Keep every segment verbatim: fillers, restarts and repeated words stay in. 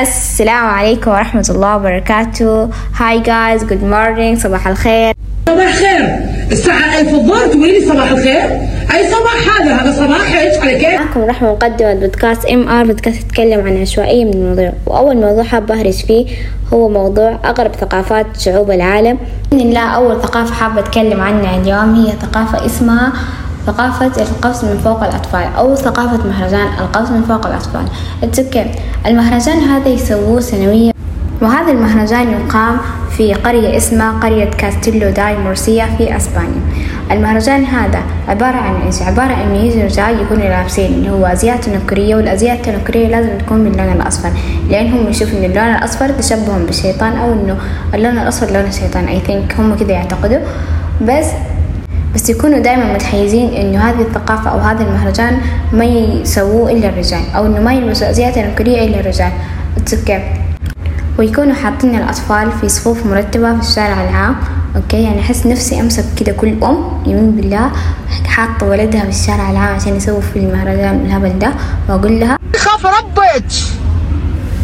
السلام عليكم ورحمة الله وبركاته. هاي جايز، جود مورنينج، صباح الخير. صباح الخير. الساعة ألف الظهر تقولي لي صباح الخير؟ أي صباح هذا؟ هذا صباحك على كيف؟ معكم رحمة، مقدمة بودكاست إم آر بودكاست، تتكلم عن عشوائية من المواضيع، وأول موضوع حابة أهرج فيه هو موضوع أغرب ثقافات شعوب العالم. بإذن الله أول ثقافة حابة أتكلم عنها اليوم هي ثقافة اسمها ثقافة القفز من فوق الأطفال أو ثقافة مهرجان القفز من فوق الأطفال. التكيم المهرجان هذا يسووه سنويا، وهذا المهرجان يقام في قرية اسمها قرية كاستيلو داي مورسيا في أسبانيا. المهرجان هذا عبارة عن إيش؟ عبارة عن يجي رجال يكونوا لابسين اللي هو أزياء تنكرية، والأزياء التنكرية لازم تكون من اللون الأصفر، لأنهم يشوفوا إن اللون الأصفر تشبههم بالشيطان، أو إنه اللون الأصفر لون الشيطان. I think هم كده يعتقدوا، بس بس يكونوا دائما متحيزين إنه هذه الثقافة أو هذا المهرجان ما يسووه إلا الرجال، أو إنه ما يلبسوا أزياء تنكرية إلا الرجال. تسكب. ويكونوا حاطين الأطفال في صفوف مرتبة في الشارع العام. أوكي، يعني أحس نفسي أمسك كده كل أم يمين بالله حاطة ولدها في الشارع العام عشان يسووا في المهرجان الهبل ده، وأقول لها خاف ربك،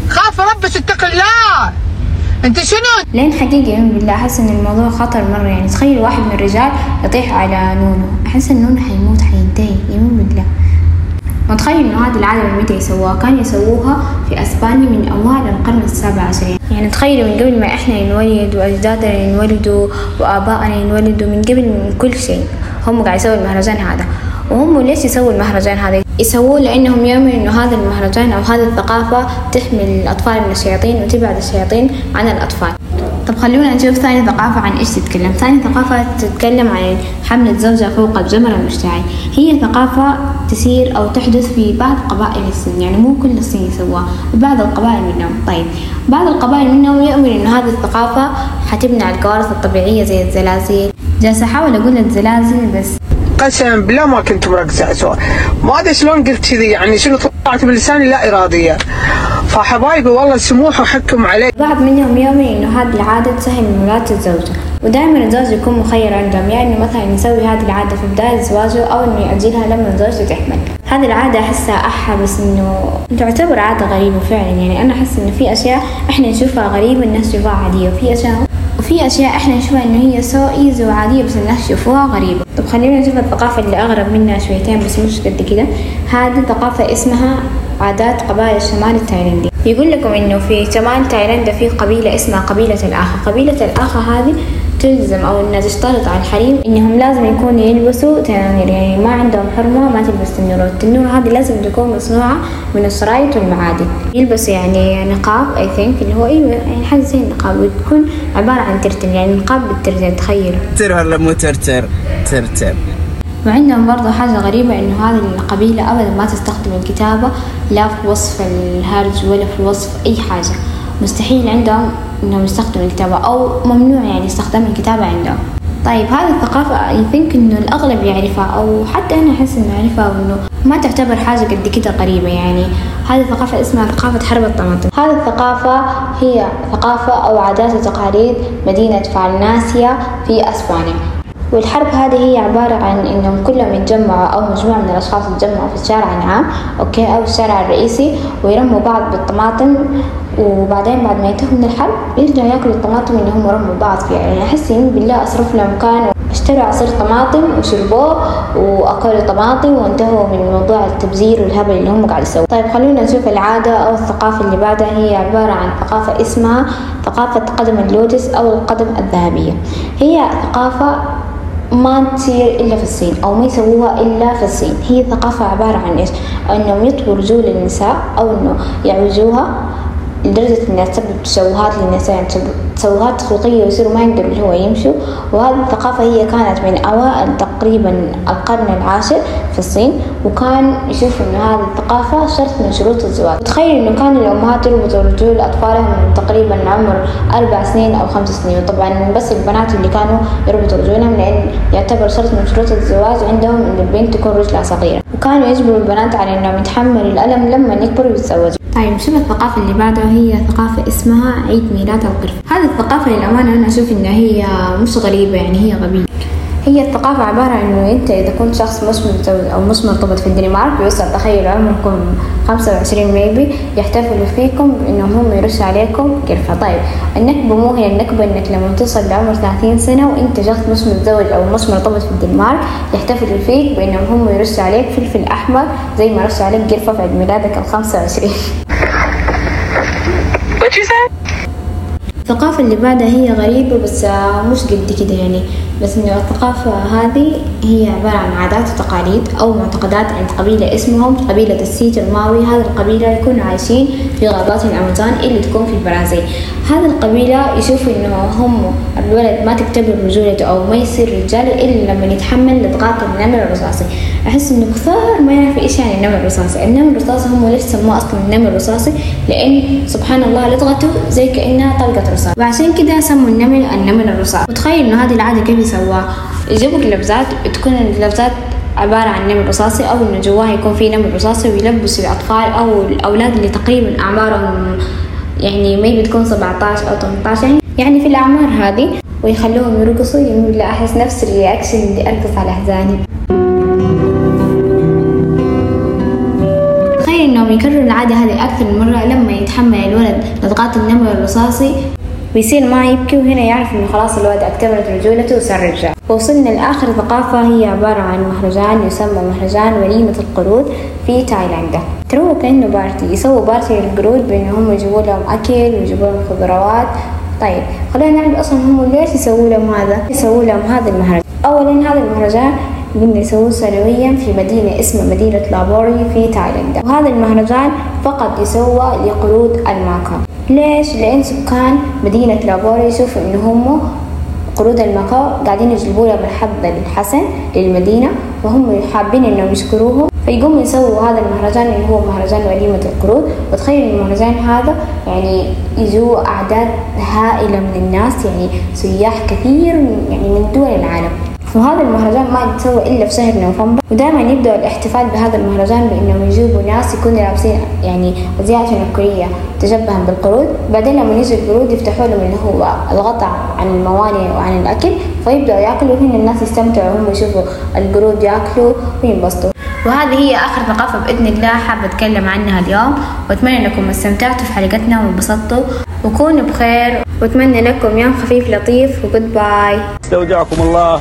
خاف ربك، اتق الله. انت شنو؟ لين حقيقة يمين بالله أحس إن الموضوع خطر مرة. يعني تخيل واحد من الرجال يطيح على نونو، أحس إن نونو حيموت، حينتهي يمين بالله. متخيل إنه هذه العادة من متى يسووها؟ كان يسووها في أسبانيا من أوائل القرن السابع عشرين. يعني تخيلوا من قبل ما إحنا نولد، وأجدادنا ينولدوا، وآبائنا ينولدوا، من قبل من كل شيء هم قاعد يسووا المهرجان هذا. وهم ليش يسووا المهرجان هذا؟ يسووه لأنهم يؤمنوا إنه هذا المهرجان أو هذه الثقافة تحمي الأطفال من الشياطين وتبعد الشياطين عن الأطفال. طب خلونا نشوف ثاني ثقافة عن إيش تتكلم. ثاني ثقافة تتكلم عن حمل الزوجة فوق الجمرة المشتعل. هي ثقافة تسير أو تحدث في بعض قبائل الصين، يعني مو كل الصين يسووها، بعض القبائل منهم. طيب بعض القبائل منهم يؤمن إن هذه الثقافة حتمنع الكوارث الطبيعية زي الزلازل. جالسة أحاول أقول الزلازل بس قسم بلا ما كنت مركزة، ما أدري شلون قلت كذي، يعني شنو طلعت بلساني لا إرادية. فحبايبي والله سموحوا حكم عليه. بعض منهم يؤمن إنه هذه العادة تسهل من ولاة الزوجة، ودائما الزوج يكون مخير عندهم، يعني مثلا يسوي هذه العادة في بداية زواجه أو إنه يأجلها لما زوجته تحمل. هذه العادة أحسها أحا، بس إنه تعتبر عادة غريبة فعلا. يعني أنا أحس إنه في أشياء إحنا نشوفها غريبة الناس تشوفها عادية، وفي أشياء وفي أشياء إحنا نشوفها إنه هي سو إيزي وعادية بس الناس تشوفها غريبة. طب خلينا نشوف الثقافة اللي أغرب منها شويتين بس مش قد كده. هذه ثقافة اسمها عادات قبائل الشمال التايلندي. يقول لكم إنه في شمال تايلندا في قبيلة اسمها قبيلة الآخا. قبيلة الآخا هذه تلزم أو إنها تشترط على الحريم إنهم لازم يكونوا يلبسوا تنانير، يعني ما عندهم حرمة ما تلبس تنور. التنور هذه لازم تكون مصنوعة من الشرايط والمعادن، يلبسوا يعني نقاب I think اللي هو إيه، يعني حاجة زي النقاب، وتكون عبارة عن ترتر، يعني نقاب بالترتر. تخيلوا ترتر ولا مو ترتر؟ ترتر. وعندهم برضه حاجة غريبة إنه هذه القبيلة أبدا ما تستخدم الكتابة لا في وصف الهرج ولا في وصف أي حاجة، مستحيل عندهم إنهم يستخدموا الكتابة أو ممنوع يعني استخدام الكتابة عندهم. طيب هذه الثقافة I think إنه الأغلب يعرفها، أو حتى أنا أحس إنه أعرفها، وإنه ما تعتبر حاجة قد كده قريبة. يعني هذه الثقافة اسمها ثقافة حرب الطماطم. هذه الثقافة هي ثقافة أو عادات وتقاليد مدينة فالنسيا في أسبانيا. والحرب هذه هي عبارة عن إنهم كلهم يتجمعوا أو مجموعة من الأشخاص يتجمعوا في الشارع العام، أوكي، أو الشارع الرئيسي، ويرموا بعض بالطماطم، وبعدين بعد ما ينتهوا من الحرب يرجعوا يأكلوا الطماطم اللي هم رموا بعض فيها. يعني أحس إن بالله أصرف لهم، كانوا اشتروا عصير طماطم وشربوه وأكلوا طماطم وانتهوا من موضوع التبذير والهبل اللي هم قاعد يسووه. طيب خلونا نشوف العادة أو الثقافة اللي بعدها. هي عبارة عن ثقافة اسمها ثقافة قدم اللوتس أو القدم الذهبية. هي ثقافة ما تصير إلا في الصين، أو ما يسووها إلا في الصين. هي ثقافة عبارة عن إيش؟ أنهم يطووا رجول النساء أو أنه يعوجوها لدرجة أنها تسبب تشوهات للنساء، تشوهات تخلقية، ويصيروا ما يقدروا اللي هو يمشوا. وهذه الثقافة هي كانت من أوائل تقريبا القرن العاشر في الصين، وكان يشوفوا أن هذه الثقافة شرط من شروط الزواج. تخيل أنه كان الأمهات يربطوا رجول أطفالهم تقريبا عمر أربع سنين أو خمس سنين، وطبعا بس البنات اللي كانوا يربطوا رجولهم، لأن يعتبر شرط من شروط الزواج عندهم أن البنت تكون رجلها صغيرة، وكانوا يجبروا البنات على أنهم يتحملوا الألم لما يكبروا ويتزوجوا. طيب شوف الثقافة اللي بعدها. هي ثقافة اسمها عيد ميلاد القرد. هذه الثقافة للأمانة أنا أشوف إنها هي مش غريبة، يعني هي غبية. هي الثقافة عبارة عن إنه أنت إذا كنت شخص مش أو مش مرتبط في الدنمارك يوصل تخيل عمركم خمسة وعشرين ميبي يحتفلوا فيكم إنهم هم يرش عليكم كرفة. طيب النكبة مو هي النكبة إنك لما توصل لعمر ثلاثين سنة وأنت شخص مش متزوج أو مش مرتبط في الدنمارك يحتفلوا فيك بإنهم هم يرش عليك فلفل أحمر زي ما رش عليك قرفة في عيد ميلادك الخمسة وعشرين. الثقافة اللي بعدها هي غريبة بس مش قد كده يعني، بس إنه الثقافة هذه هي عبارة عن عادات وتقاليد أو معتقدات عند قبيلة اسمهم قبيلة السيتير ماوي. هذه القبيلة يكونوا عايشين في غابات الأمازون اللي تكون في البرازيل. هذه القبيلة يشوفوا إنه هم الولد ما تكتمل رجولته أو ما يصير رجال إلا لما يتحمل لضغط النمر الرصاصي. أحس إنه كثار ما يعرف إيش يعني النمر الرصاصي. النمر الرصاصي هم ليش سموه أصلاً النمر الرصاصي؟ لأن سبحان الله لضغته زي كأنها طلقة رصاص، وعشان كده سموا النمر النمر الرصاصي. وتخيل إنه هذه العادة كيف سواه، يجيبوا اللبزات تكون اللبزات عبارة عن نمر رصاصي أو إنه جواها يكون فيه نمر رصاصي، ويلبسوا الأطفال أو الأولاد اللي تقريباً أعمارهم يعني ما بتكون سبعتاشر أو تمنتاشر يعني, يعني في الأعمار هذه، ويخلوهم يرقصوا. يقول لا أحس نفس الرياكشن اللي أرقص على أحزاني. تخيل إنهم يكرروا العادة هذه أكثر من مرة لما يتحمل الولد لضغط النمر الرصاصي ويصير ما يبكي، وهنا يعرف إنه خلاص الولد اكتملت رجولته وصار رجال. وصلنا لآخر ثقافة هي عبارة عن مهرجان يسمى مهرجان وليمة القرود في تايلاندا. تروه كأنه بارتي، يسووا بارتي للقرود بأنهم يجيبوا لهم أكل ويجيبوا لهم خضروات. طيب خلينا نعرف أصلا هم ليش يسووا لهم هذا يسووا لهم هذا المهرجان. أولا هذا المهرجان بدنا يسووه سنويا في مدينة اسمها مدينة لابوري في تايلاندا، وهذا المهرجان فقط يسوى لقرود الماكا. ليش؟ لأن سكان مدينة لابوري يشوفوا إن هم قرود الماكا قاعدين يجلبوا لهم الحظ الحسن للمدينة، وهم حابين إنهم يشكروهم، فيقوموا يسووا هذا المهرجان اللي هو مهرجان وليمة القرود. وتخيل المهرجان هذا يعني يجوا أعداد هائلة من الناس، يعني سياح كثير يعني من دول العالم. وهذا المهرجان ما يتسوى إلا في شهر نوفمبر، ودائما يبدأ الاحتفال بهذا المهرجان بأنهم يجيبوا ناس يكونوا لابسين يعني أزياء تنكرية تشبها بالقرود، بعدين لما يجي القرود يفتحوا لهم اللي هو الغطاء عن الموانئ وعن الأكل فيبدأوا يأكلوا، وهنا الناس يستمتعوا وهم يشوفوا القرود يأكلوا وينبسطوا. وهذه هي آخر ثقافة بإذن الله حابة أتكلم عنها اليوم، وأتمنى أنكم استمتعتوا في حلقتنا وانبسطتوا، وكونوا بخير، وأتمنى لكم يوم خفيف لطيف، وجود باي. استودعكم الله،